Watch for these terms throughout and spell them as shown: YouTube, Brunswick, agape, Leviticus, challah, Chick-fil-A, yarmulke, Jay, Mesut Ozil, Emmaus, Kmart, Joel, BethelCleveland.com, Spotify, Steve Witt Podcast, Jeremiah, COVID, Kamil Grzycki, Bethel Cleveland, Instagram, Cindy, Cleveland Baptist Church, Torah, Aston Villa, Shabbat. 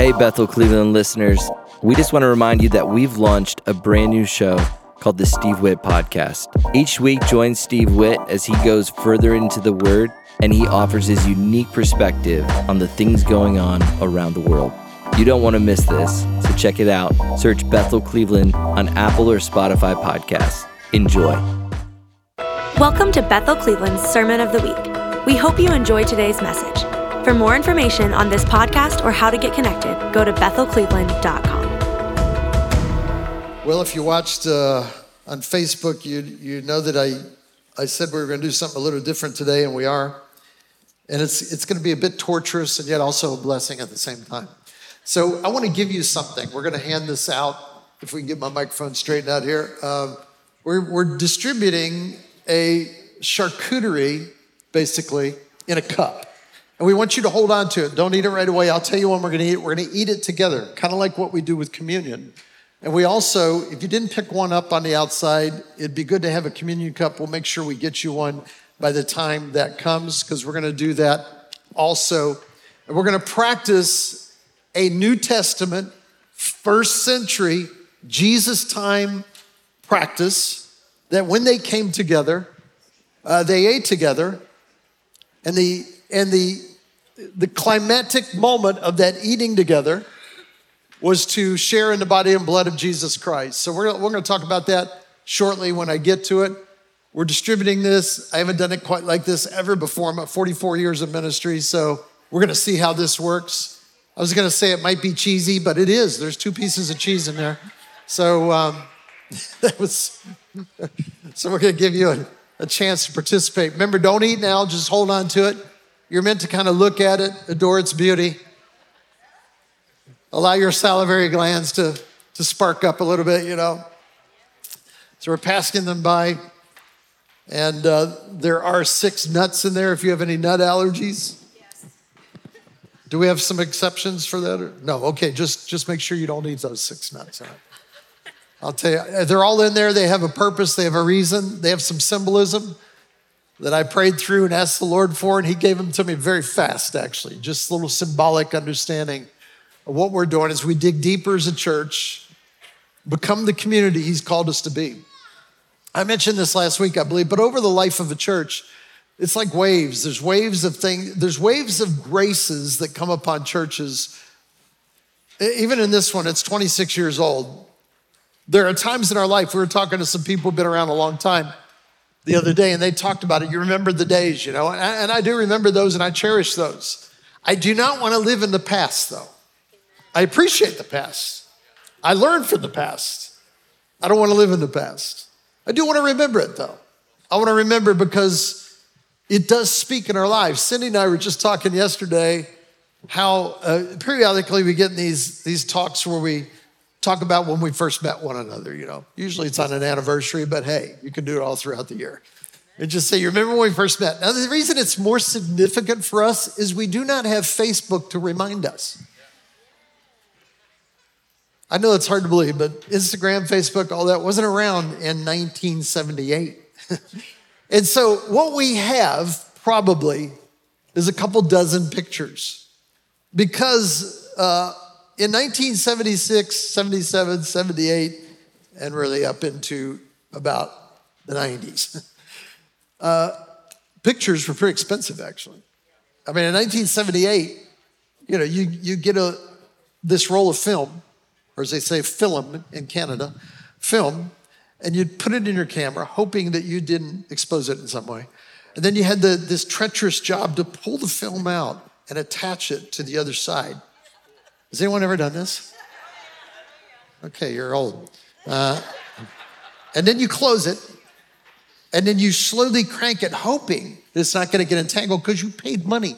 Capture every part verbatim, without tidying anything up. Hey, Bethel Cleveland listeners. We just want to remind you that we've launched a brand new show called the Steve Witt Podcast. Each week, join Steve Witt as he goes further into the Word and he offers his unique perspective on the things going on around the world. You don't want to miss this, so check it out. Search Bethel Cleveland on Apple or Spotify podcasts. Enjoy. Welcome to Bethel Cleveland's Sermon of the Week. We hope you enjoy today's message. For more information on this podcast or how to get connected, go to Bethel Cleveland dot com. Well, if you watched uh, on Facebook, you you know that I I said we were going to do something a little different today, and we are. And it's it's going to be a bit torturous and yet also a blessing at the same time. So I want to give you something. We're going to hand this out, if we can get my microphone straightened out here. Um, we're, we're distributing a charcuterie, basically, in a cup. And we want you to hold on to it. Don't eat it right away. I'll tell you when we're going to eat it. We're going to eat it together, kind of like what we do with communion. And we also, if you didn't pick one up on the outside, it'd be good to have a communion cup. We'll make sure we get you one by the time that comes, because we're going to do that also. And we're going to practice a New Testament, first century, Jesus time practice that when they came together, uh, they ate together, and the and the the climactic moment of that eating together was to share in the body and blood of Jesus Christ. So we're we're going to talk about that shortly when I get to it. We're distributing this. I haven't done it quite like this ever before. I'm at forty-four years of ministry, so we're going to see how this works. I was going to say it might be cheesy, but it is. There's two pieces of cheese in there. So um, that was. So we're going to give you a, a chance to participate. Remember, don't eat now. Just hold on to it. You're meant to kind of look at it, adore its beauty. Allow your salivary glands to, to spark up a little bit, you know. So we're passing them by. And uh, there are six nuts in there if you have any nut allergies. Do we have some exceptions for that? Or? No, okay, just, just make sure you don't eat those six nuts. Right. I'll tell you, they're all in there. They have a purpose. They have a reason. They have some symbolism that I prayed through and asked the Lord for, and he gave them to me very fast, actually. Just a little symbolic understanding of what we're doing as we dig deeper as a church, become the community he's called us to be. I mentioned this last week, I believe, but over the life of a church, it's like waves. There's waves of things. There's waves of graces that come upon churches. Even in this one, it's twenty-six years old. There are times in our life, we were talking to some people who've been around a long time the other day, and they talked about it. You remember the days, you know, and I, and I do remember those, and I cherish those. I do not want to live in the past, though. I appreciate the past. I learned from the past. I don't want to live in the past. I do want to remember it, though. I want to remember because it does speak in our lives. Cindy and I were just talking yesterday how uh, periodically we get in these, these talks where we talk about when we first met one another, you know. Usually it's on an anniversary, but hey, you can do it all throughout the year. And just say, you remember when we first met? Now, the reason it's more significant for us is we do not have Facebook to remind us. I know it's hard to believe, but Instagram, Facebook, all that wasn't around in nineteen seventy-eight. And so what we have probably is a couple dozen pictures because uh, in nineteen seventy-six, seventy-seven, seventy-eight, and really up into about the nineties, uh, pictures were pretty expensive, actually. I mean, in nineteen seventy-eight, you know, you, you get a this roll of film, or as they say, film in Canada, film, and you'd put it in your camera, hoping that you didn't expose it in some way. And then you had the, this treacherous job to pull the film out and attach it to the other side. Has anyone ever done this? Okay, you're old. Uh, and then you close it, and then you slowly crank it, hoping that it's not going to get entangled because you paid money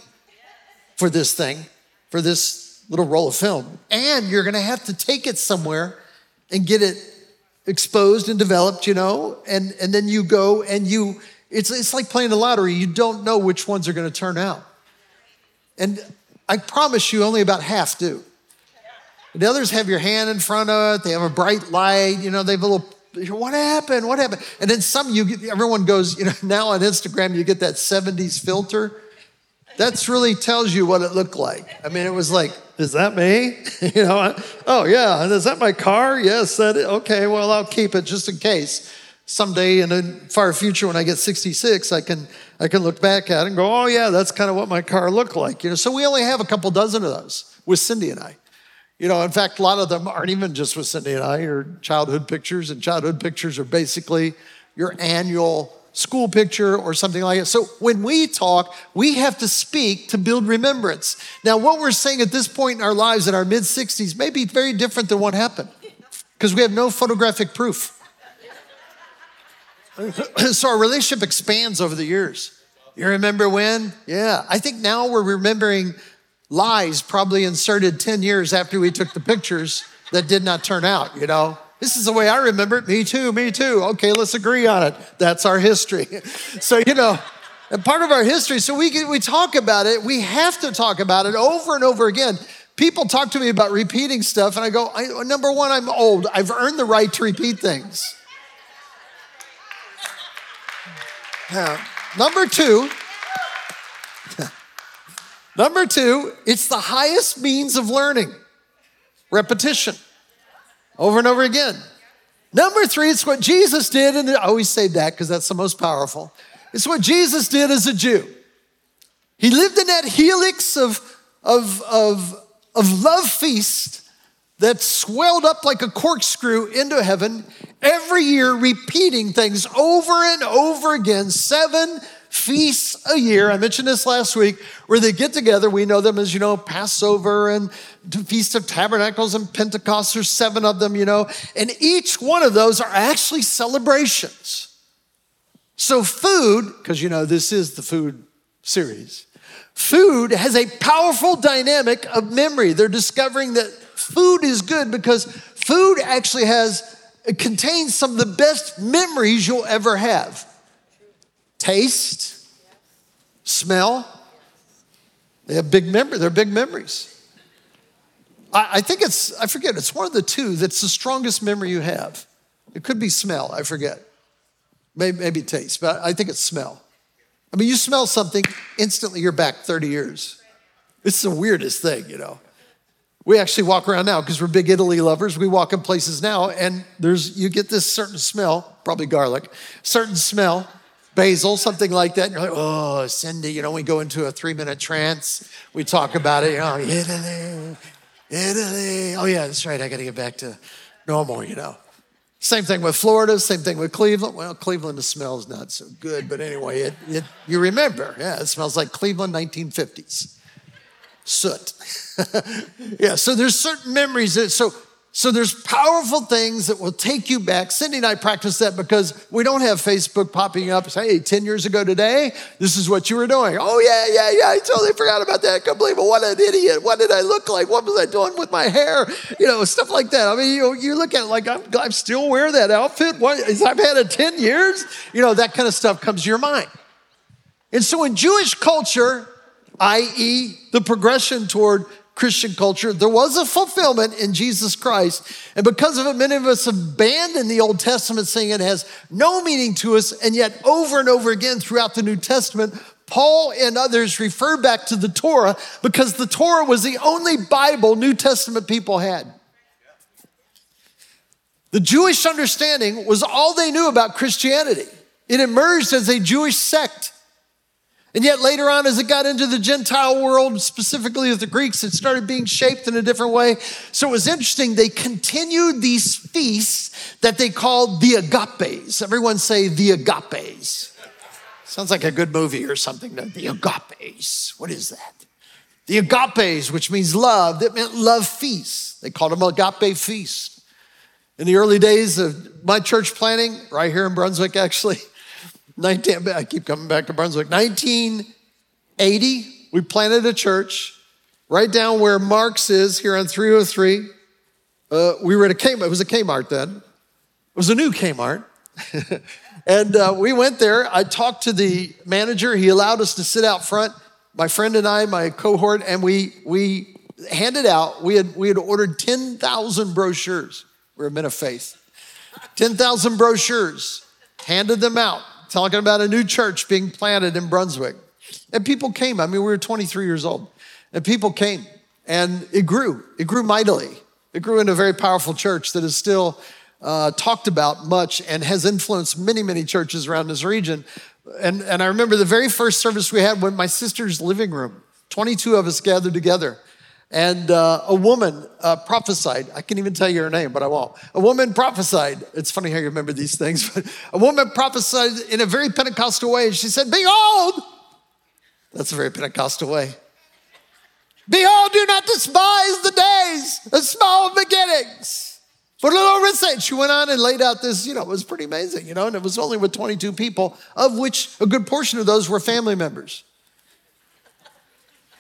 for this thing, for this little roll of film. And you're going to have to take it somewhere and get it exposed and developed, you know, and, and then you go and you, it's it's like playing the lottery. You don't know which ones are going to turn out. And I promise you only about half do. The others have your hand in front of it. They have a bright light. You know, they have a little, what happened? What happened? And then some, you get, everyone goes, you know, now on Instagram, you get that seventies filter That's really tells you what it looked like. I mean, it was like, is that me? you know, I, oh yeah, is that my car? Yes, that is. Okay, well, I'll keep it just in case. Someday in the far future when I get sixty-six, I can I can look back at it and go, oh yeah, that's kind of what my car looked like. You know, so we only have a couple dozen of those with Cindy and I. You know, in fact, a lot of them aren't even just with Cindy and I, are childhood pictures, and childhood pictures are basically your annual school picture or something like that. So when we talk, we have to speak to build remembrance. Now, what we're saying at this point in our lives in our mid-sixties may be very different than what happened because we have no photographic proof. So our relationship expands over the years. You remember when? Yeah. I think now we're remembering lies probably inserted ten years after we took the pictures that did not turn out, you know. This is the way I remember it. Me too, me too. Okay, let's agree on it. That's our history. So, you know, and part of our history, so we can, we talk about it. We have to talk about it over and over again. People talk to me about repeating stuff, and I go, I, number one, I'm old. I've earned the right to repeat things. Yeah. Number two, number two, it's the highest means of learning. Repetition. Over and over again. Number three, it's what Jesus did. And I always say that because that's the most powerful. It's what Jesus did as a Jew. He lived in that helix of, of, of, of love feast that swelled up like a corkscrew into heaven every year, repeating things over and over again, seven feasts a year. I mentioned this last week, where they get together. We know them as, you know, Passover and Feast of Tabernacles and Pentecost. There's seven of them, you know, and each one of those are actually celebrations. So food, because, you know, this is the food series, food has a powerful dynamic of memory. They're discovering that food is good because food actually has, it contains some of the best memories you'll ever have. Taste, smell, they have big memory. They're big memories. I, I think it's, I forget, it's one of the two that's the strongest memory you have. It could be smell, I forget. Maybe, maybe taste, but I think it's smell. I mean, you smell something, instantly you're back thirty years. It's the weirdest thing, you know. We actually walk around now because we're big Italy lovers. We walk in places now and there's, you get this certain smell, probably garlic, certain smell, basil, something like that. And you're like, oh, Cindy, you know, we go into a three-minute trance. We talk about it, you know, Italy, Italy. Oh, yeah, that's right. I got to get back to normal, you know. Same thing with Florida, same thing with Cleveland. Well, Cleveland, the smell's not so good, but anyway, it, it, you remember. Yeah, it smells like Cleveland nineteen fifties. Soot. Yeah, so there's certain memories that, so So there's powerful things that will take you back. Cindy and I practice that because we don't have Facebook popping up and say, hey, ten years ago today, this is what you were doing. Oh, yeah, yeah, yeah, I totally forgot about that. I couldn't believe it. What an idiot. What did I look like? What was I doing with my hair? You know, stuff like that. I mean, you, you look at it like, I'm, I'm still wearing that outfit. What, I've had it ten years? You know, that kind of stuff comes to your mind. And so in Jewish culture, that is the progression toward Christian culture, there was a fulfillment in Jesus Christ. And because of it, many of us abandon the Old Testament saying it has no meaning to us. And yet over and over again throughout the New Testament, Paul and others refer back to the Torah because the Torah was the only Bible New Testament people had. The Jewish understanding was all they knew about Christianity. It emerged as a Jewish sect. And yet later on, as it got into the Gentile world, specifically with the Greeks, it started being shaped in a different way. So it was interesting. They continued these feasts that they called the agapes. Everyone say the agapes. Sounds like a good movie or something. The agapes. What is that? The agapes, which means love. That meant love feasts. They called them agape feasts. In the early days of my church planting, right here in Brunswick, actually, nineteen I keep coming back to Brunswick. nineteen eighty, we planted a church right down where Mark's is here on three oh three. Uh, we were at a Kmart. It was a Kmart then. It was a new Kmart. And uh, we went there. I talked to the manager. He allowed us to sit out front, my friend and I, my cohort, and we we handed out. We had, we had ordered ten thousand brochures. We were men of faith. ten thousand brochures, handed them out. Talking about a new church being planted in Brunswick. And people came. I mean, we were twenty-three years old. And people came. And it grew. It grew mightily. It grew into a very powerful church that is still uh, talked about much and has influenced many, many churches around this region. And, and I remember the very first service we had was in my sister's living room. twenty-two of us gathered together. And uh, a woman uh, prophesied. I can't even tell you her name, but I won't. A woman prophesied. It's funny how you remember these things. But a woman prophesied in a very Pentecostal way. And she said, "Behold." That's a very Pentecostal way. "Behold, do not despise the days of small beginnings. For the Lord will say." She went on and laid out this, you know, it was pretty amazing, you know, and it was only with twenty-two people, of which a good portion of those were family members.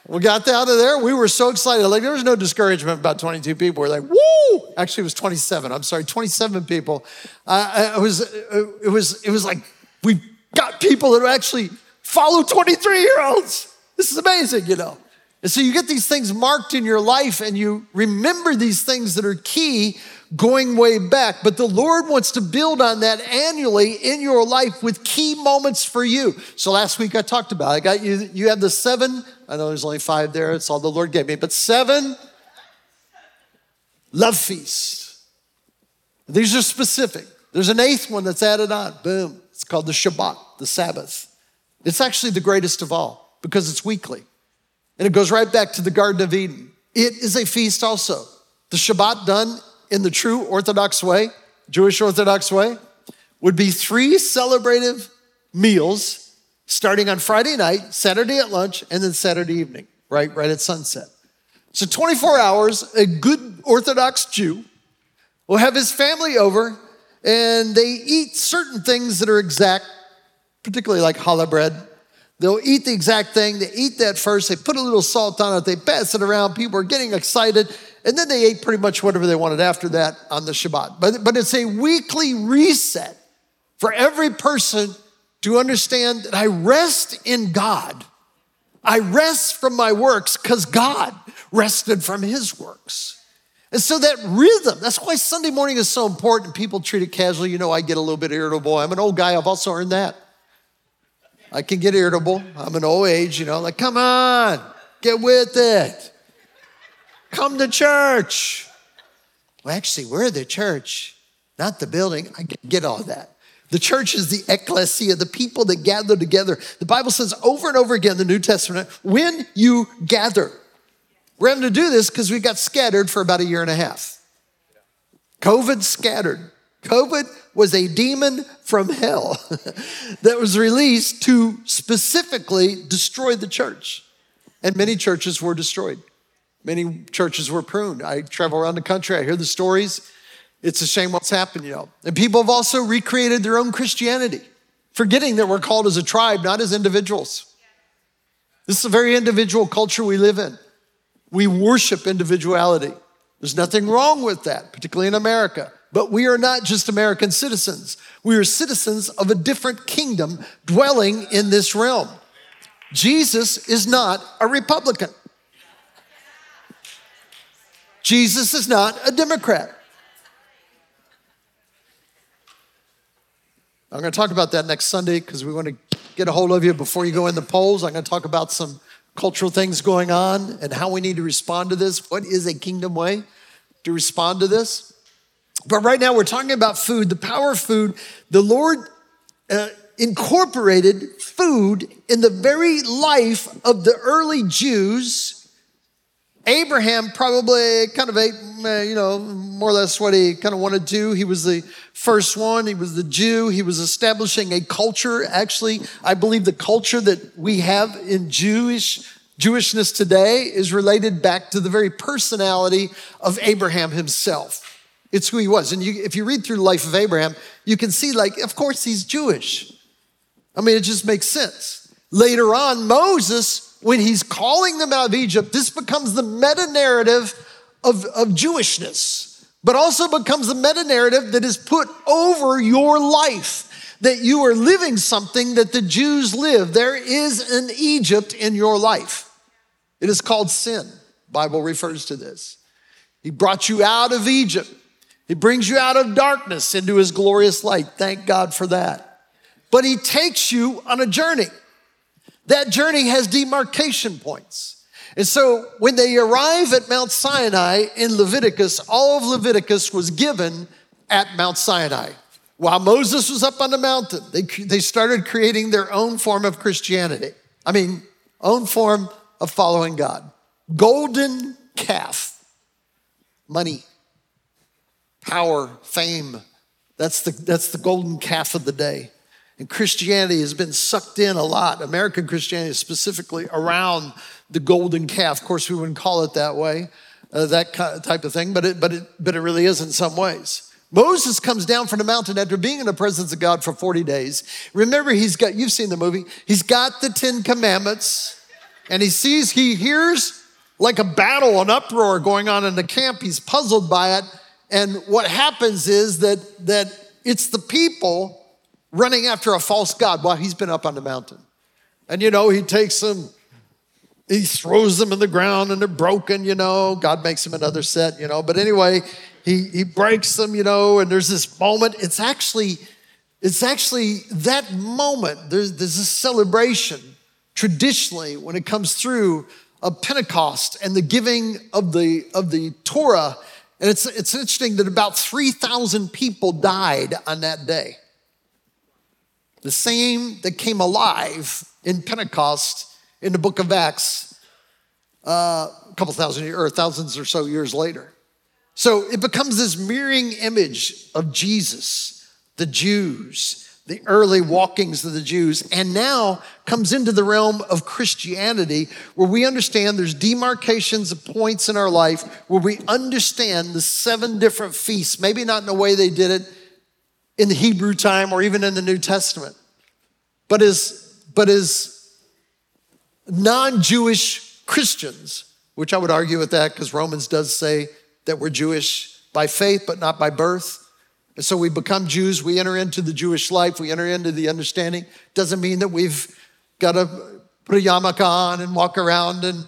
We got out of there. We were so excited. Like, there was no discouragement about twenty-two people. We're like, woo! Actually, it was twenty-seven. I'm sorry, twenty-seven people. Uh, it was, it was, it was like we got people that actually follow twenty-three-year-olds. This is amazing, you know. And so you get these things marked in your life, and you remember these things that are key going way back. But the Lord wants to build on that annually in your life with key moments for you. So last week I talked about it. I got you. You had the seven. I know there's only five there. It's all the Lord gave me. But seven love feasts. These are specific. There's an eighth one that's added on. Boom. It's called the Shabbat, the Sabbath. It's actually the greatest of all because it's weekly. And it goes right back to the Garden of Eden. It is a feast also. The Shabbat done in the true Orthodox way, Jewish Orthodox way, would be three celebrative meals starting on Friday night, Saturday at lunch, and then Saturday evening, right, right at sunset. So twenty-four hours, a good Orthodox Jew will have his family over, and they eat certain things that are exact, particularly like challah bread. They'll eat the exact thing. They eat that first. They put a little salt on it. They pass it around. People are getting excited. And then they ate pretty much whatever they wanted after that on the Shabbat. But, but it's a weekly reset for every person to understand that I rest in God. I rest from my works because God rested from his works. And so that rhythm, that's why Sunday morning is so important. People treat it casually. You know, I get a little bit irritable. I'm an old guy. I've also earned that. I can get irritable. I'm an old age, you know, like, come on, get with it. Come to church. Well, actually, we're the church, not the building. I get all that. The church is the ecclesia, the people that gather together. The Bible says over and over again in the New Testament, when you gather. We're having to do this because we got scattered for about a year and a half. COVID scattered. COVID was a demon from hell that was released to specifically destroy the church. And many churches were destroyed. Many churches were pruned. I travel around the country. I hear the stories. It's a shame what's happened, you know. And people have also recreated their own Christianity, forgetting that we're called as a tribe, not as individuals. This is a very individual culture we live in. We worship individuality. There's nothing wrong with that, particularly in America. But we are not just American citizens. We are citizens of a different kingdom dwelling in this realm. Jesus is not a Republican. Jesus is not a Democrat. I'm going to talk about that next Sunday because we want to get a hold of you before you go in the polls. I'm going to talk about some cultural things going on and how we need to respond to this. What is a kingdom way to respond to this? But right now we're talking about food, the power of food. The Lord uh, incorporated food in the very life of the early Jews. Abraham probably kind of ate, you know, more or less what he kind of wanted to. He was the first one. He was the Jew. He was establishing a culture. Actually, I believe the culture that we have in Jewish Jewishness today is related back to the very personality of Abraham himself. It's who he was. And you, if you read through the life of Abraham, you can see, like, of course, he's Jewish. I mean, it just makes sense. Later on, Moses, when he's calling them out of Egypt, this becomes the meta-narrative of, of Jewishness, but also becomes the meta-narrative that is put over your life, that you are living something that the Jews live. There is an Egypt in your life. It is called sin. The Bible refers to this. He brought you out of Egypt. He brings you out of darkness into his glorious light. Thank God for that. But he takes you on a journey. That journey has demarcation points. And so when they arrive at Mount Sinai in Leviticus, all of Leviticus was given at Mount Sinai. While Moses was up on the mountain, they, they started creating their own form of Christianity. I mean, own form of following God. Golden calf, money, power, fame. That's the, that's the golden calf of the day. And Christianity has been sucked in a lot, American Christianity specifically, around the golden calf. Of course, we wouldn't call it that way, uh, that type of thing, but it, but it, but it really is in some ways. Moses comes down from the mountain after being in the presence of God for forty days. Remember, he's got, you've seen the movie, he's got the Ten Commandments, and he sees, he hears like a battle, an uproar going on in the camp. He's puzzled by it. And what happens is that, that it's the people running after a false god while he's been up on the mountain. And, you know, he takes them, he throws them in the ground and they're broken, you know. God makes them another set, you know. But anyway, he he breaks them, you know, and there's this moment. It's actually, it's actually that moment. There's, there's this celebration traditionally when it comes through of Pentecost and the giving of the, of the Torah. And it's, it's interesting that about three thousand people died on that day. The same that came alive in Pentecost in the book of Acts uh, a couple thousand or thousands or so years later. So it becomes this mirroring image of Jesus, the Jews, the early walkings of the Jews, and now comes into the realm of Christianity where we understand there's demarcations of points in our life where we understand the seven different feasts, maybe not in the way they did it in the Hebrew time or even in the New Testament, but as, but as non-Jewish Christians, which I would argue with that because Romans does say that we're Jewish by faith but not by birth. And so we become Jews, we enter into the Jewish life, we enter into the understanding. Doesn't mean that we've got to put a yarmulke on and walk around and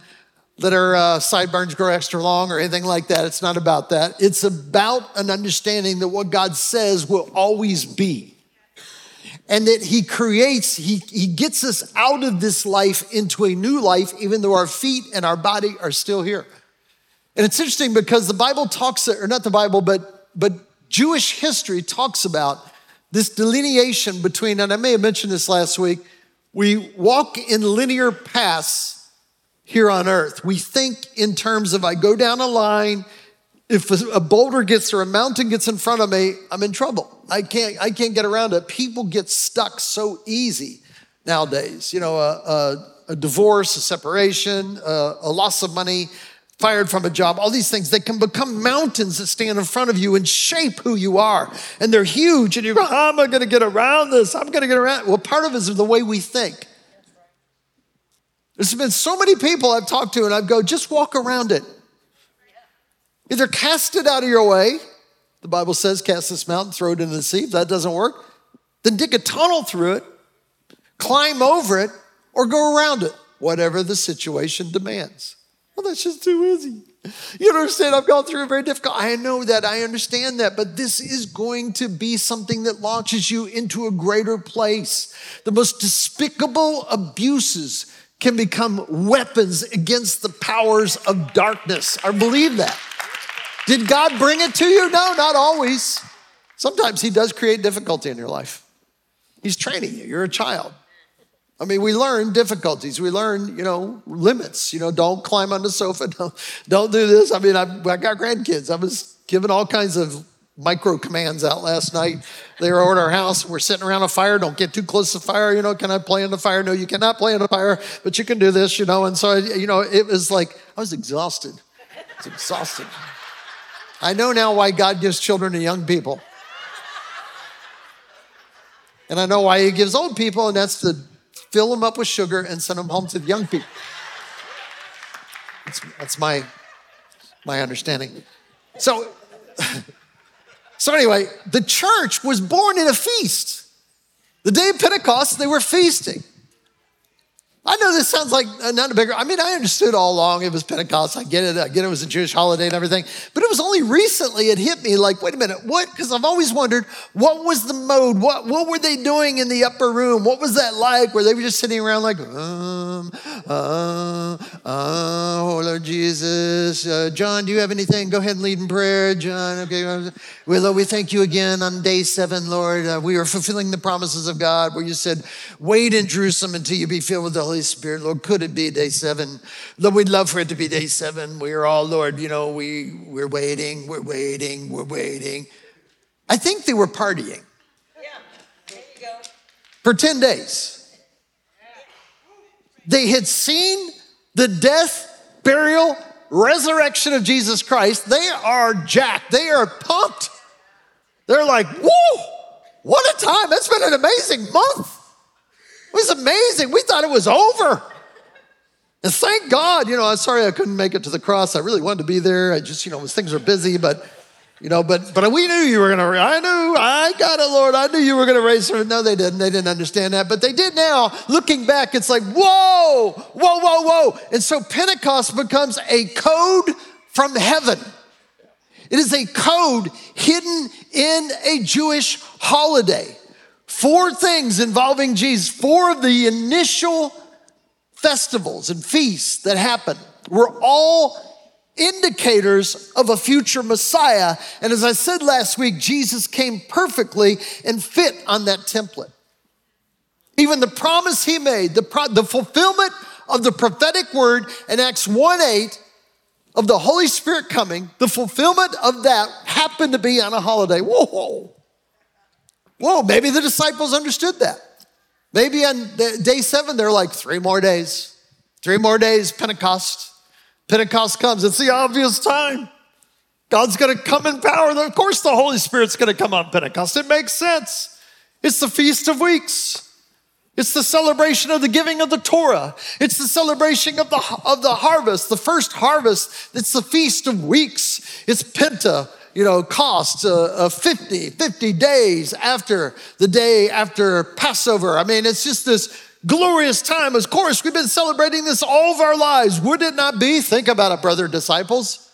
let our uh, sideburns grow extra long or anything like that. It's not about that. It's about an understanding that what God says will always be. And that he creates, he, he gets us out of this life into a new life, even though our feet and our body are still here. And it's interesting because the Bible talks, or not the Bible, but, but Jewish history talks about this delineation between, and I may have mentioned this last week, we walk in linear paths here on earth. We think in terms of I go down a line, if a boulder gets or a mountain gets in front of me, I'm in trouble. I can't I can't get around it. People get stuck so easy nowadays. You know, a, a, a divorce, a separation, a, a loss of money, fired from a job, all these things, they can become mountains that stand in front of you and shape who you are. And they're huge and you go, how am I going to get around this? I'm going to get around. Well, part of it is the way we think. There's been so many people I've talked to and I go, just walk around it. Either cast it out of your way. The Bible says, cast this mountain, throw it into the sea. If that doesn't work, then dig a tunnel through it, climb over it, or go around it, whatever the situation demands. Well, that's just too easy. You understand? I've gone through a very difficult. I know that. I understand that. But this is going to be something that launches you into a greater place. The most despicable abuses can become weapons against the powers of darkness. I believe that. Did God bring it to you? No, not always. Sometimes he does create difficulty in your life. He's training you. You're a child. I mean, we learn difficulties. We learn, you know, limits. You know, don't climb on the sofa. Don't, don't do this. I mean, I, I got grandkids. I was given all kinds of micro commands out last night. They were over at our house. We're sitting around a fire. Don't get too close to the fire. You know, can I play in the fire? No, you cannot play in the fire, but you can do this, you know. And so, you know, it was like, I was exhausted. I was exhausted. I know now why God gives children to young people. And I know why he gives old people, and that's to fill them up with sugar and send them home to the young people. That's, that's my, my understanding. So... So anyway, the church was born in a feast. The day of Pentecost, they were feasting. I know this sounds like not a bigger, I mean, I understood all along it was Pentecost. I get it. I get it was a Jewish holiday and everything. But it was only recently it hit me like, wait a minute, what? Because I've always wondered, what was the mode? What what were they doing in the upper room? What was that like? Where they were just sitting around like, um, uh, uh, oh, Lord Jesus. Uh, John, do you have anything? Go ahead and lead in prayer, John. Okay. Well, we thank you again on day seven, Lord. Uh, we are fulfilling the promises of God where you said, wait in Jerusalem until you be filled with the Holy Spirit, Lord. Could it be day seven? Lord, we'd love for it to be day seven. We are all, Lord, you know, we, we're waiting, we're waiting, we're waiting. I think they were partying. Yeah, there you go. For ten days. They had seen the death, burial, resurrection of Jesus Christ. They are jacked. They are pumped. They're like, whoa, what a time. That's been an amazing month. It was amazing. We thought it was over. And thank God, you know, I'm sorry I couldn't make it to the cross. I really wanted to be there. I just, you know, things are busy, but, you know, but but we knew you were going to, I knew, I got it, Lord. I knew you were going to raise her. No, they didn't. They didn't understand that, but they did now. Looking back, it's like, whoa, whoa, whoa, whoa. And so Pentecost becomes a code from heaven. It is a code hidden in a Jewish holiday. Four things involving Jesus, four of the initial festivals and feasts that happened were all indicators of a future Messiah. And as I said last week, Jesus came perfectly and fit on that template. Even the promise he made, the, pro- the fulfillment of the prophetic word in Acts one eight of the Holy Spirit coming, the fulfillment of that happened to be on a holiday. Whoa. Whoa, maybe the disciples understood that. Maybe on day seven, they're like, three more days, three more days, Pentecost. Pentecost comes. It's the obvious time. God's going to come in power. Of course, the Holy Spirit's going to come on Pentecost. It makes sense. It's the Feast of Weeks. It's the celebration of the giving of the Torah. It's the celebration of the, of the harvest, the first harvest. It's the Feast of Weeks. It's Penta. You know, cost uh, uh, fifty, fifty days after the day after Passover. I mean, it's just this glorious time. Of course, we've been celebrating this all of our lives. Would it not be? Think about it, brother disciples.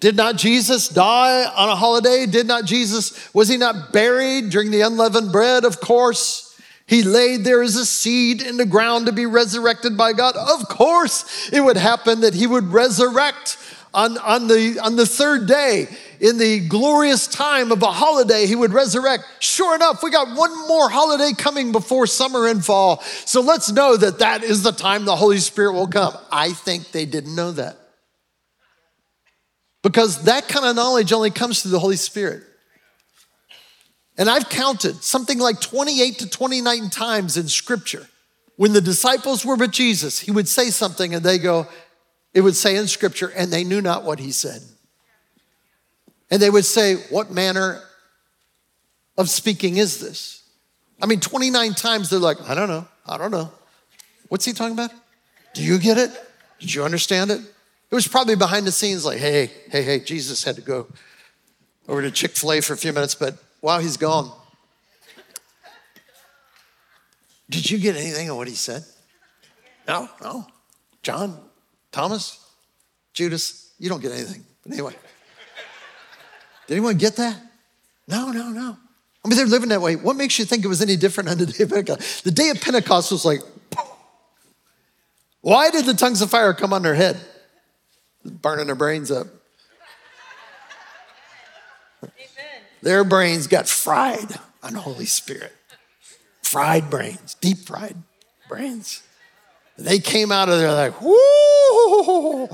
Did not Jesus die on a holiday? Did not Jesus, was he not buried during the unleavened bread? Of course. He laid there as a seed in the ground to be resurrected by God. Of course, it would happen that he would resurrect on, on, the, on the third day. In the glorious time of a holiday, he would resurrect. Sure enough, we got one more holiday coming before summer and fall. So let's know that that is the time the Holy Spirit will come. I think they didn't know that. Because that kind of knowledge only comes through the Holy Spirit. And I've counted something like twenty-eight to twenty-nine times in Scripture. When the disciples were with Jesus, he would say something and they go, it would say in Scripture, and they knew not what he said. And they would say, what manner of speaking is this? I mean, twenty-nine times they're like, I don't know. I don't know. What's he talking about? Do you get it? Did you understand it? It was probably behind the scenes like, hey, hey, hey, Jesus had to go over to Chick-fil-A for a few minutes, but wow, he's gone. Did you get anything of what he said? No, no. John, Thomas, Judas, you don't get anything. But anyway. Did anyone get that? No, no, no. I mean, they're living that way. What makes you think it was any different on the day of Pentecost? The day of Pentecost was like, poof. Why did the tongues of fire come on their head? Burning their brains up. Amen. Their brains got fried on the Holy Spirit. Fried brains, deep fried brains. They came out of there like, whoo.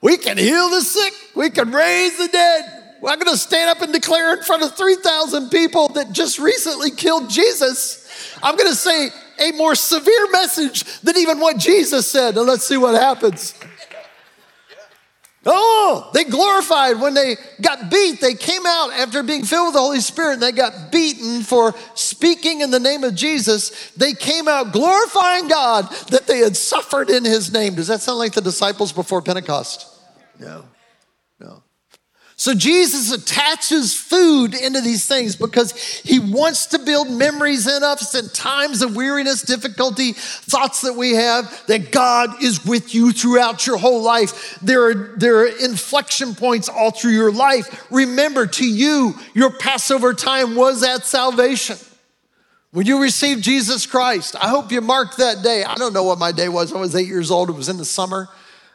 We can heal the sick. We can raise the dead. I'm going to stand up and declare in front of three thousand people that just recently killed Jesus. I'm going to say a more severe message than even what Jesus said. And let's see what happens. Oh, they glorified when they got beat. They came out after being filled with the Holy Spirit and they got beaten for speaking in the name of Jesus. They came out glorifying God that they had suffered in his name. Does that sound like the disciples before Pentecost? No, no. So Jesus attaches food into these things because he wants to build memories in us in times of weariness, difficulty, thoughts that we have, that God is with you throughout your whole life. There are, there are inflection points all through your life. Remember, to you, your Passover time was at salvation. When you received Jesus Christ, I hope you marked that day. I don't know what my day was. I was eight years old. It was in the summer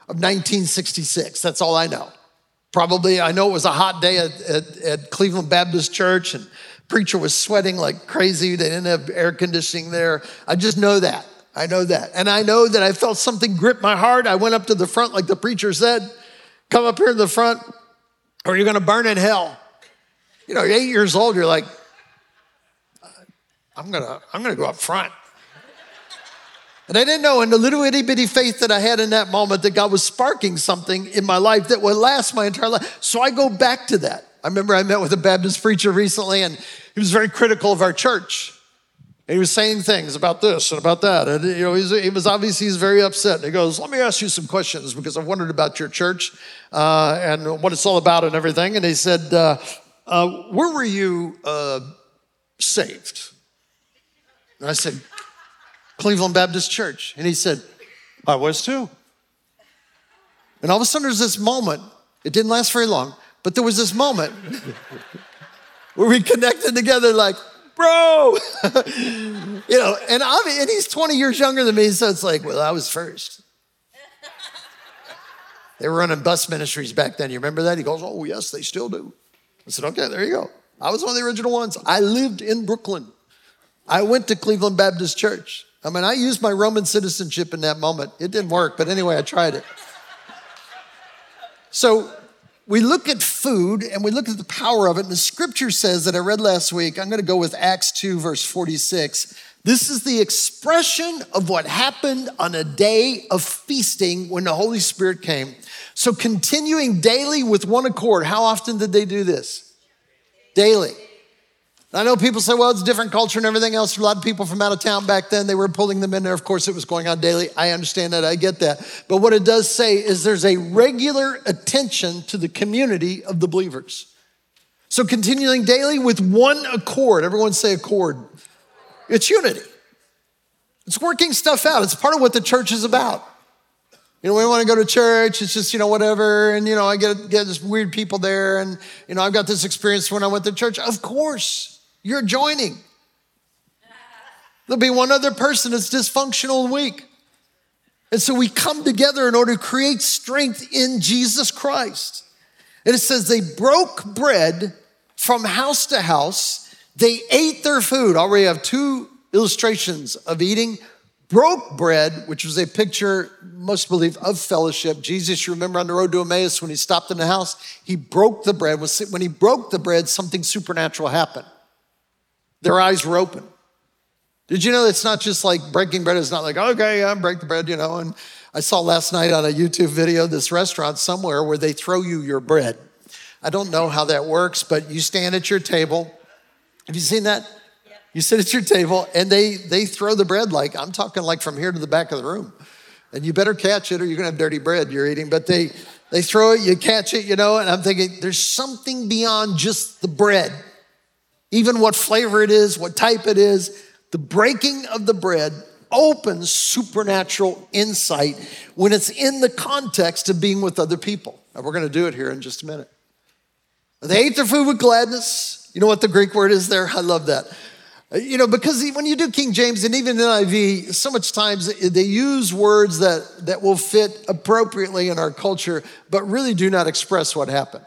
of nineteen sixty-six. That's all I know. Probably, I know it was a hot day at, at, at Cleveland Baptist Church, and preacher was sweating like crazy. They didn't have air conditioning there. I just know that. I know that. And I know that I felt something grip my heart. I went up to the front like the preacher said, come up here to the front or you're going to burn in hell. You know, you're eight years old. You're like, I'm going to I'm going to go up front. And I didn't know in the little itty bitty faith that I had in that moment that God was sparking something in my life that would last my entire life. So I go back to that. I remember I met with a Baptist preacher recently, and he was very critical of our church. And he was saying things about this and about that. And you know, he was obviously he's very upset. And he goes, let me ask you some questions because I've wondered about your church uh, and what it's all about and everything. And he said, uh, uh, where were you uh, saved? And I said, Cleveland Baptist Church. And he said, I was too. And all of a sudden there's this moment, it didn't last very long, but there was this moment where we connected together like, bro, you know, and, I'm, and he's twenty years younger than me. So it's like, well, I was first. They were running bus ministries back then. You remember that? He goes, oh yes, they still do. I said, okay, there you go. I was one of the original ones. I lived in Brooklyn. I went to Cleveland Baptist Church. I mean, I used my Roman citizenship in that moment. It didn't work, but anyway, I tried it. So we look at food and we look at the power of it. And the scripture says that I read last week, I'm going to go with Acts two, verse forty-six. This is the expression of what happened on a day of feasting when the Holy Spirit came. So continuing daily with one accord. How often did they do this? Daily. I know people say, well, it's a different culture and everything else. A lot of people from out of town back then, they were pulling them in there. Of course, it was going on daily. I understand that. I get that. But what it does say is there's a regular attention to the community of the believers. So continuing daily with one accord. Everyone say accord. It's unity. It's working stuff out. It's part of what the church is about. You know, we want to go to church. It's just, you know, whatever. And, you know, I get, get this weird people there. And, you know, I've got this experience when I went to church. Of course. You're joining. There'll be one other person that's dysfunctional weak. And so we come together in order to create strength in Jesus Christ. And it says they broke bread from house to house. They ate their food. I already have two illustrations of eating. Broke bread, which was a picture, most believe, of fellowship. Jesus, you remember on the road to Emmaus when he stopped in the house, he broke the bread. When he broke the bread, something supernatural happened. Their eyes were open. Did you know it's not just like breaking bread? It's not like, okay, yeah, break the bread, you know. And I saw last night on a YouTube video this restaurant somewhere where they throw you your bread. I don't know how that works, but you stand at your table. Have you seen that? Yeah. You sit at your table and they they throw the bread like, I'm talking like from here to the back of the room. And you better catch it or you're going to have dirty bread you're eating. But they they throw it, you catch it, you know. And I'm thinking there's something beyond just the bread. Even what flavor it is, what type it is, the breaking of the bread opens supernatural insight when it's in the context of being with other people. And we're going to do it here in just a minute. They ate their food with gladness. You know what the Greek word is there? I love that. You know, because when you do King James and even N I V, so much times they use words that, that will fit appropriately in our culture, but really do not express what happened.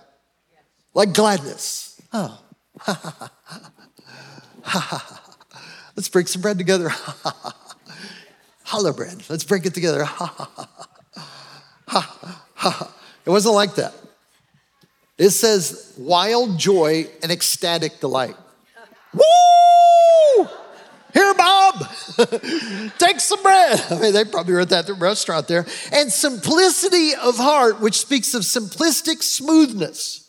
Like gladness. Oh, ha, ha, ha. Let's break some bread together. Hollow bread. Let's break it together. It wasn't like that. It says wild joy and ecstatic delight. Woo! Here, Bob. Take some bread. I mean, they probably were at that restaurant there. And simplicity of heart, which speaks of simplistic smoothness.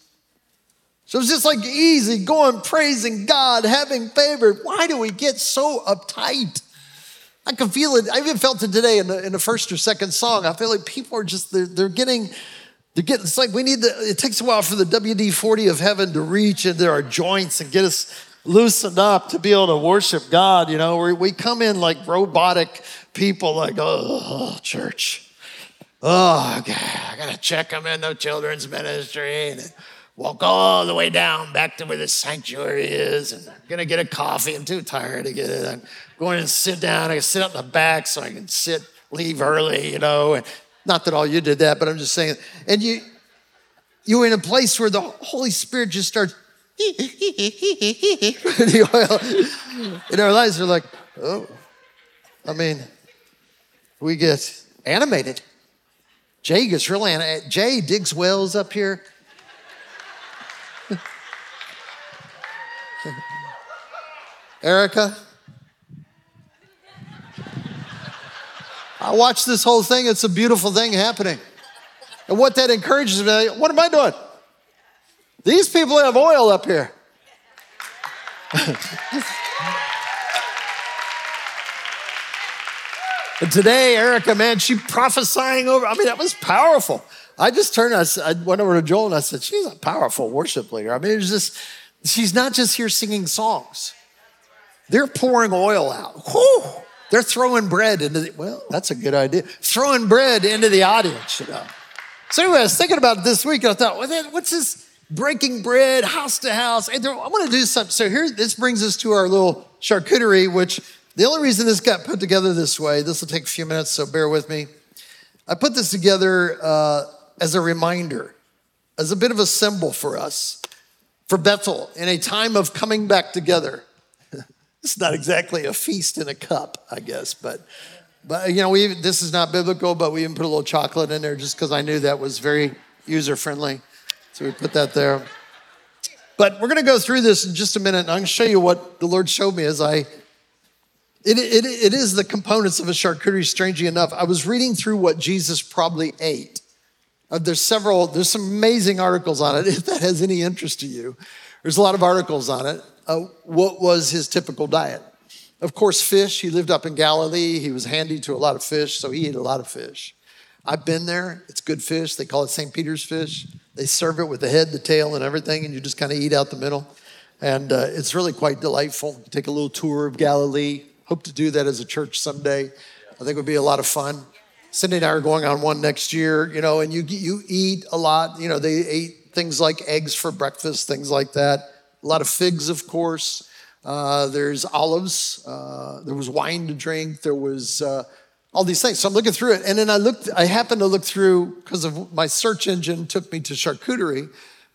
So it's just like easy going, praising God, having favor. Why do we get so uptight? I can feel it. I even felt it today in the, in the first or second song. I feel like people are just, they're, they're getting, They're getting, it's like we need to, it takes a while for the W D forty of heaven to reach into our joints and get us loosened up to be able to worship God, you know. We, we come in like robotic people, like, oh, church. Oh, God, I got to check them in the children's ministry and walk all the way down back to where the sanctuary is. And I'm going to get a coffee. I'm too tired to get it. I'm going to sit down. I can sit up in the back so I can sit, leave early, you know. And not that all you did that, but I'm just saying. And you, you were in a place where the Holy Spirit just starts in our lives. We're like, oh, I mean, we get animated. Jay gets real animated. Jay digs wells up here. Erica. I watched this whole thing. It's a beautiful thing happening. And what that encourages me, what am I doing? These people have oil up here. And today, Erica, man, she prophesying over. I mean, that was powerful. I just turned, I, I went over to Joel and I said, she's a powerful worship leader. I mean, it's just, she's not just here singing songs. They're pouring oil out. Whew. They're throwing bread into the, well, that's a good idea. Throwing bread into the audience, you know. So anyway, I was thinking about it this week and I thought, what's this? Breaking bread, house to house. I want to do something. So here, this brings us to our little charcuterie, which the only reason this got put together this way, this will take a few minutes, so bear with me. I put this together uh, as a reminder, as a bit of a symbol for us, for Bethel, in a time of coming back together. It's not exactly a feast in a cup, I guess, but, but you know, we even, this is not biblical, but we even put a little chocolate in there just because I knew that was very user-friendly. So we put that there. But we're going to go through this in just a minute, and I'm going to show you what the Lord showed me as I... It, it, it is the components of a charcuterie, strangely enough. I was reading through what Jesus probably ate. Uh, there's several, there's some amazing articles on it, if that has any interest to you. There's a lot of articles on it. Uh, what was his typical diet? Of course, fish. He lived up in Galilee. He was handy to a lot of fish, so he ate a lot of fish. I've been there. It's good fish. They call it Saint Peter's fish. They serve it with the head, the tail, and everything, and you just kind of eat out the middle. And uh, it's really quite delightful. You take a little tour of Galilee. Hope to do that as a church someday. I think it would be a lot of fun. Cindy and I are going on one next year, you know, and you you eat a lot. You know, they ate things like eggs for breakfast, things like that. A lot of figs, of course. Uh, there's olives. Uh, there was wine to drink. There was uh, all these things. So I'm looking through it. And then I looked. I happened to look through, because of my search engine took me to charcuterie,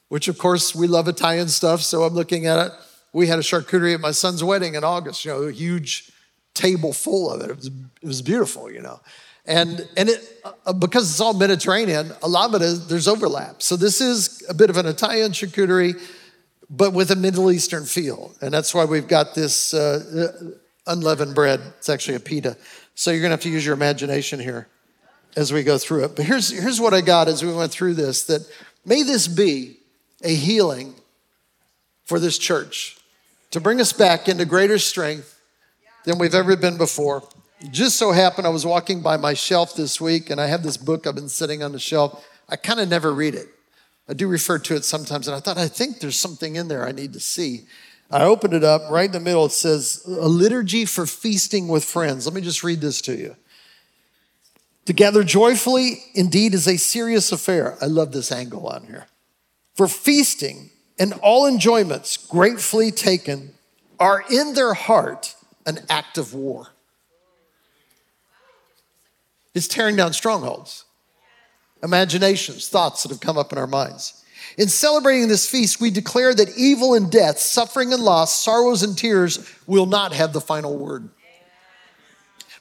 which, of course, we love Italian stuff. So I'm looking at it. We had a charcuterie at my son's wedding in August, you know, a huge table full of it. It was, it was beautiful, you know. And and it uh, because it's all Mediterranean, a lot of it is, there's overlap. So this is a bit of an Italian charcuterie, but with a Middle Eastern feel. And that's why we've got this uh, unleavened bread. It's actually a pita. So you're going to have to use your imagination here as we go through it. But here's here's what I got as we went through this, that may this be a healing for this church to bring us back into greater strength than we've ever been before. It just so happened I was walking by my shelf this week, and I have this book I've been sitting on the shelf. I kind of never read it. I do refer to it sometimes, and I thought, I think there's something in there I need to see. I opened it up. Right in the middle, it says, A Liturgy for Feasting with Friends. Let me just read this to you. To gather joyfully, indeed, is a serious affair. I love this angle on here. For feasting and all enjoyments gratefully taken are in their heart an act of war. It's tearing down strongholds, imaginations, thoughts that have come up in our minds. In celebrating this feast, we declare that evil and death, suffering and loss, sorrows and tears will not have the final word.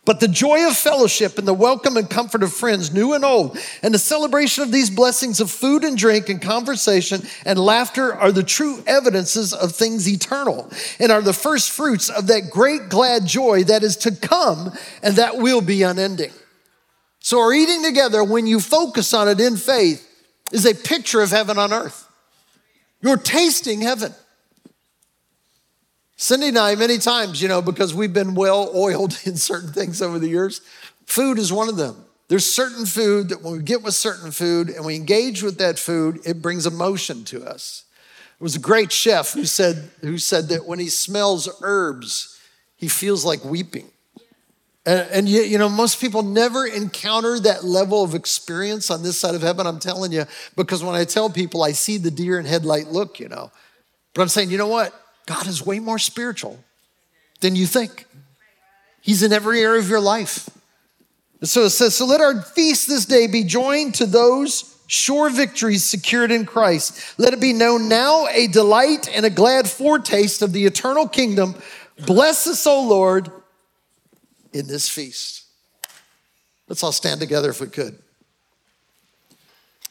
But the joy of fellowship and the welcome and comfort of friends, new and old, and the celebration of these blessings of food and drink and conversation and laughter are the true evidences of things eternal and are the first fruits of that great glad joy that is to come and that will be unending. So our eating together, when you focus on it in faith, is a picture of heaven on earth. You're tasting heaven. Cindy and I, many times, you know, because we've been well-oiled in certain things over the years, food is one of them. There's certain food that when we get with certain food and we engage with that food, it brings emotion to us. There was a great chef who said, who said that when he smells herbs, he feels like weeping. And, and you, you know, most people never encounter that level of experience on this side of heaven, I'm telling you, because when I tell people, I see the deer in headlight look, you know. But I'm saying, you know what? God is way more spiritual than you think. He's in every area of your life. So it says, so let our feast this day be joined to those sure victories secured in Christ. Let it be known now a delight and a glad foretaste of the eternal kingdom. Bless us, O Lord, in this feast. Let's all stand together if we could.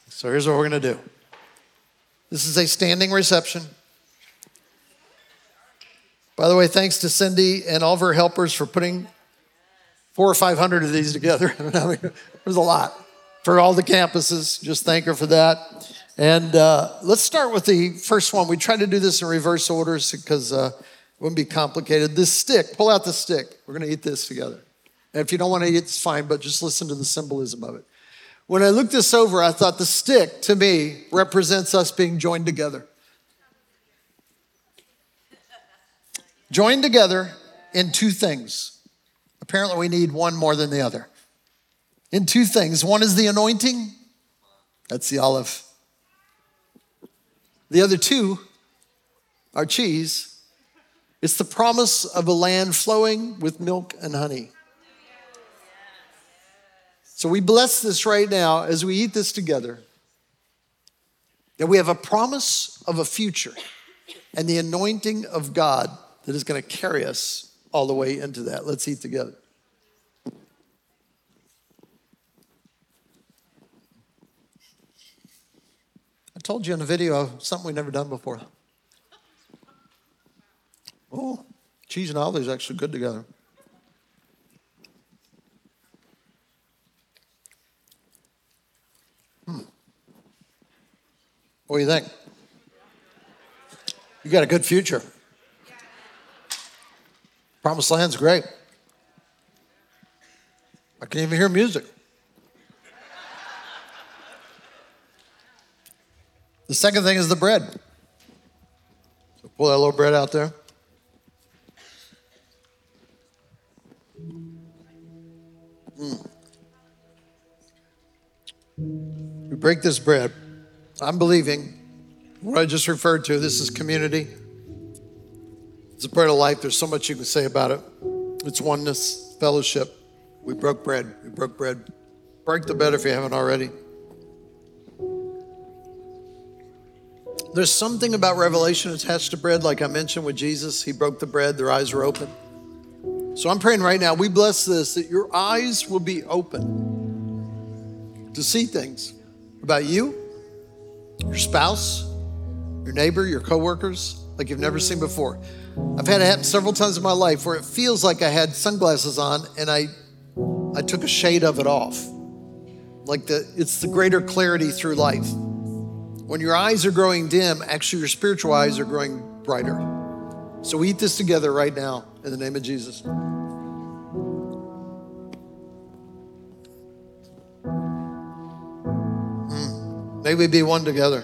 So here's what we're going to do. This is a standing reception. By the way, thanks to Cindy and all of her helpers for putting Four or five hundred of these together. There's a lot for all the campuses. Just thank her for that. And uh, let's start with the first one. We try to do this in reverse orders because uh, it wouldn't be complicated. This stick, pull out the stick. We're going to eat this together. And if you don't want to eat, it's fine, but just listen to the symbolism of it. When I looked this over, I thought the stick, to me, represents us being joined together. Joined together in two things. Apparently, we need one more than the other. In two things. One is the anointing. That's the olive. The other two are cheese. It's the promise of a land flowing with milk and honey. So we bless this right now as we eat this together, that we have a promise of a future and the anointing of God that is going to carry us all the way into that. Let's eat together. I told you in a video something we've never done before. Oh, cheese and olives are actually good together. Hmm. What do you think? You got a good future. Promised Land's great. I can even hear music. The second thing is the bread. So pull that little bread out there. Mm. We break this bread. I'm believing what I just referred to. This is community. It's a bread of life. There's so much you can say about it. It's oneness, fellowship. We broke bread. We broke bread. Break the bread if you haven't already. There's something about revelation attached to bread, like I mentioned with Jesus. He broke the bread. Their eyes were open. So I'm praying right now, we bless this, that your eyes will be open to see things about you, your spouse, your neighbor, your coworkers, like you've never seen before. I've had it happen several times in my life where it feels like I had sunglasses on and I I took a shade of it off. Like the it's the greater clarity through life. When your eyes are growing dim, actually your spiritual eyes are growing brighter. So we eat this together right now in the name of Jesus. Mm. May we be one together.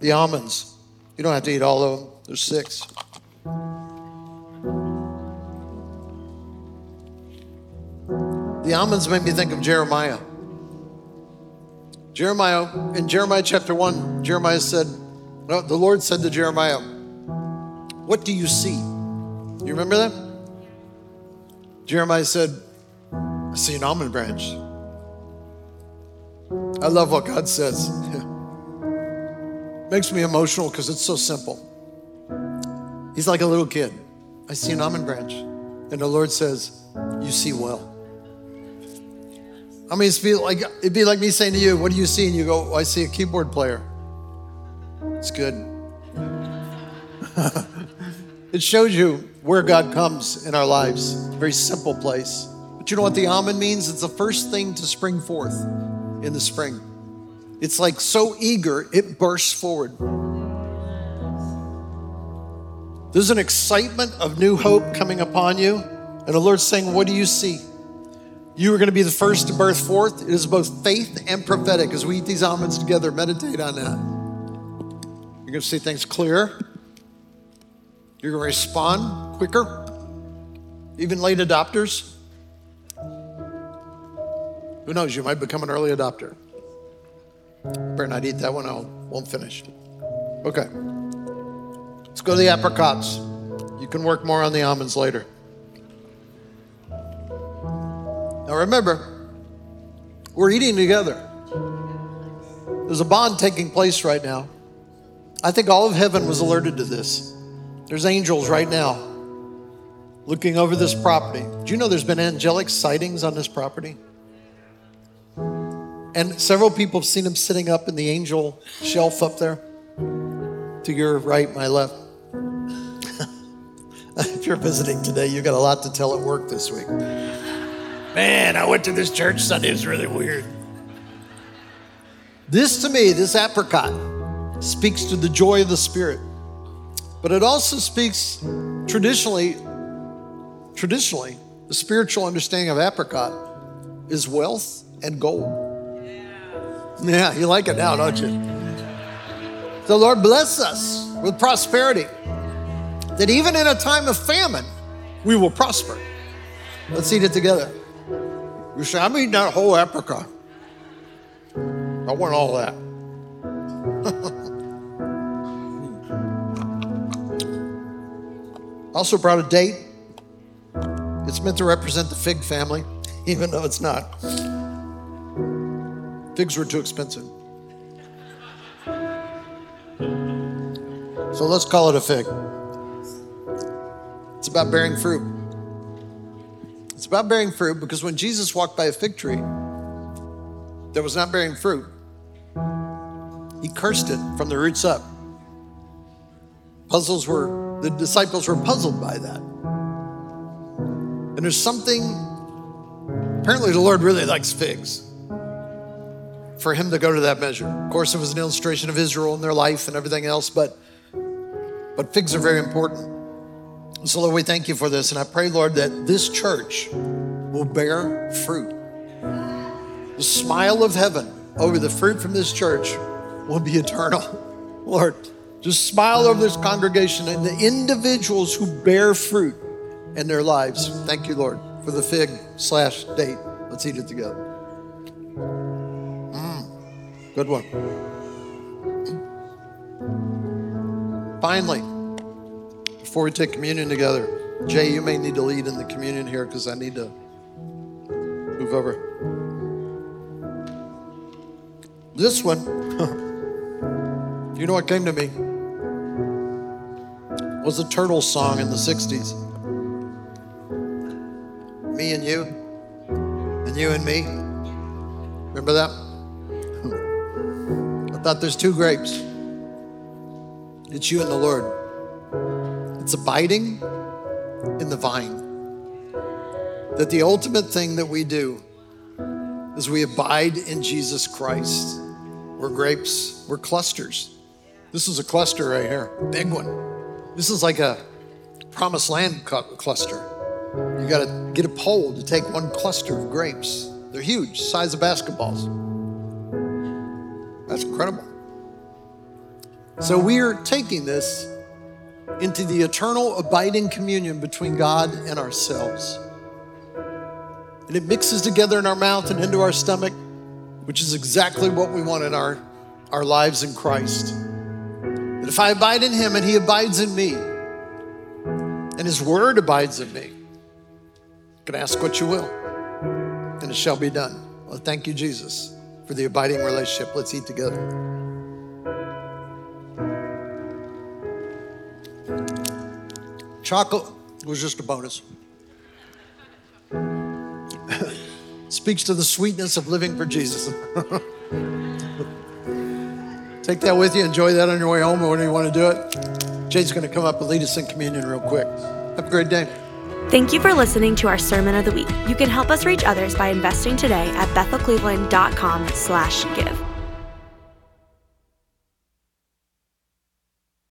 The almonds. You don't have to eat all of them. There's six. The almonds made me think of Jeremiah. Jeremiah, in Jeremiah chapter one, Jeremiah said, no, the Lord said to Jeremiah, what do you see? You remember that? Jeremiah said, I see an almond branch. I love what God says. Makes me emotional because it's so simple. He's like a little kid. I see an almond branch. And the Lord says, you see well. I mean, it'd be like, it'd be like me saying to you, what do you see? And you go, oh, I see a keyboard player. It's good. It shows you where God comes in our lives. Very simple place. But you know what the almond means? It's the first thing to spring forth in the spring. It's like so eager, it bursts forward. There's an excitement of new hope coming upon you. And the Lord's saying, what do you see? You are going to be the first to birth forth. It is both faith and prophetic. As we eat these almonds together, meditate on that. You're going to see things clearer. You're going to respond quicker. Even late adopters. Who knows, you might become an early adopter. Better not eat that one, I won't finish. Okay. Let's go to the apricots. You can work more on the almonds later. Now remember, we're eating together. There's a bond taking place right now. I think all of heaven was alerted to this. There's angels right now looking over this property. Do you know there's been angelic sightings on this property? And several people have seen him sitting up in the angel shelf up there. To your right, my left. If you're visiting today, you've got a lot to tell at work this week. Man, I went to this church Sunday. It was really weird. This to me, this apricot, speaks to the joy of the Spirit. But it also speaks traditionally, traditionally, the spiritual understanding of apricot is wealth and gold. Yeah, you like it now, don't you? The Lord bless us with prosperity, that even in a time of famine, we will prosper. Let's eat it together. You say, I'm eating that whole apricot. I want all that. Also brought a date. It's meant to represent the fig family, even though it's not. Figs were too expensive. So let's call it a fig. It's about bearing fruit. It's about bearing fruit because when Jesus walked by a fig tree that was not bearing fruit, he cursed it from the roots up. Puzzles were, the disciples were puzzled by that. And there's something, apparently the Lord really likes figs. For him to go to that measure. Of course, it was an illustration of Israel and their life and everything else, but but figs are very important. So Lord, we thank you for this, and I pray, Lord, that this church will bear fruit. The smile of heaven over the fruit from this church will be eternal. Lord, just smile over this congregation and the individuals who bear fruit in their lives. Thank you, Lord, for the fig slash date. Let's eat it together. Good one. Finally, before we take communion together, Jay, you may need to lead in the communion here because I need to move over. This one, you know what came to me? It was a Turtles song in the sixties. Me and you, and you and me. Remember that? Thought there's two grapes. It's you and the Lord. It's abiding in the vine. That the ultimate thing that we do is we abide in Jesus Christ. We're grapes, we're clusters. This is a cluster right here, big one. This is like a promised land cluster. You gotta get a pole to take one cluster of grapes. They're huge, size of basketballs. That's incredible. So we are taking this into the eternal abiding communion between God and ourselves. And it mixes together in our mouth and into our stomach, which is exactly what we want in our, our lives in Christ. That if I abide in him and he abides in me, and his word abides in me, you can ask what you will, and it shall be done. Well, thank you, Jesus, for the abiding relationship. Let's eat together. Chocolate was just a bonus. Speaks to the sweetness of living for Jesus. Take that with you, enjoy that on your way home or whenever you want to do it. Jay's going to come up and lead us in communion real quick. Have a great day. Thank you for listening to our Sermon of the Week. You can help us reach others by investing today at Bethel Cleveland dot com slash give.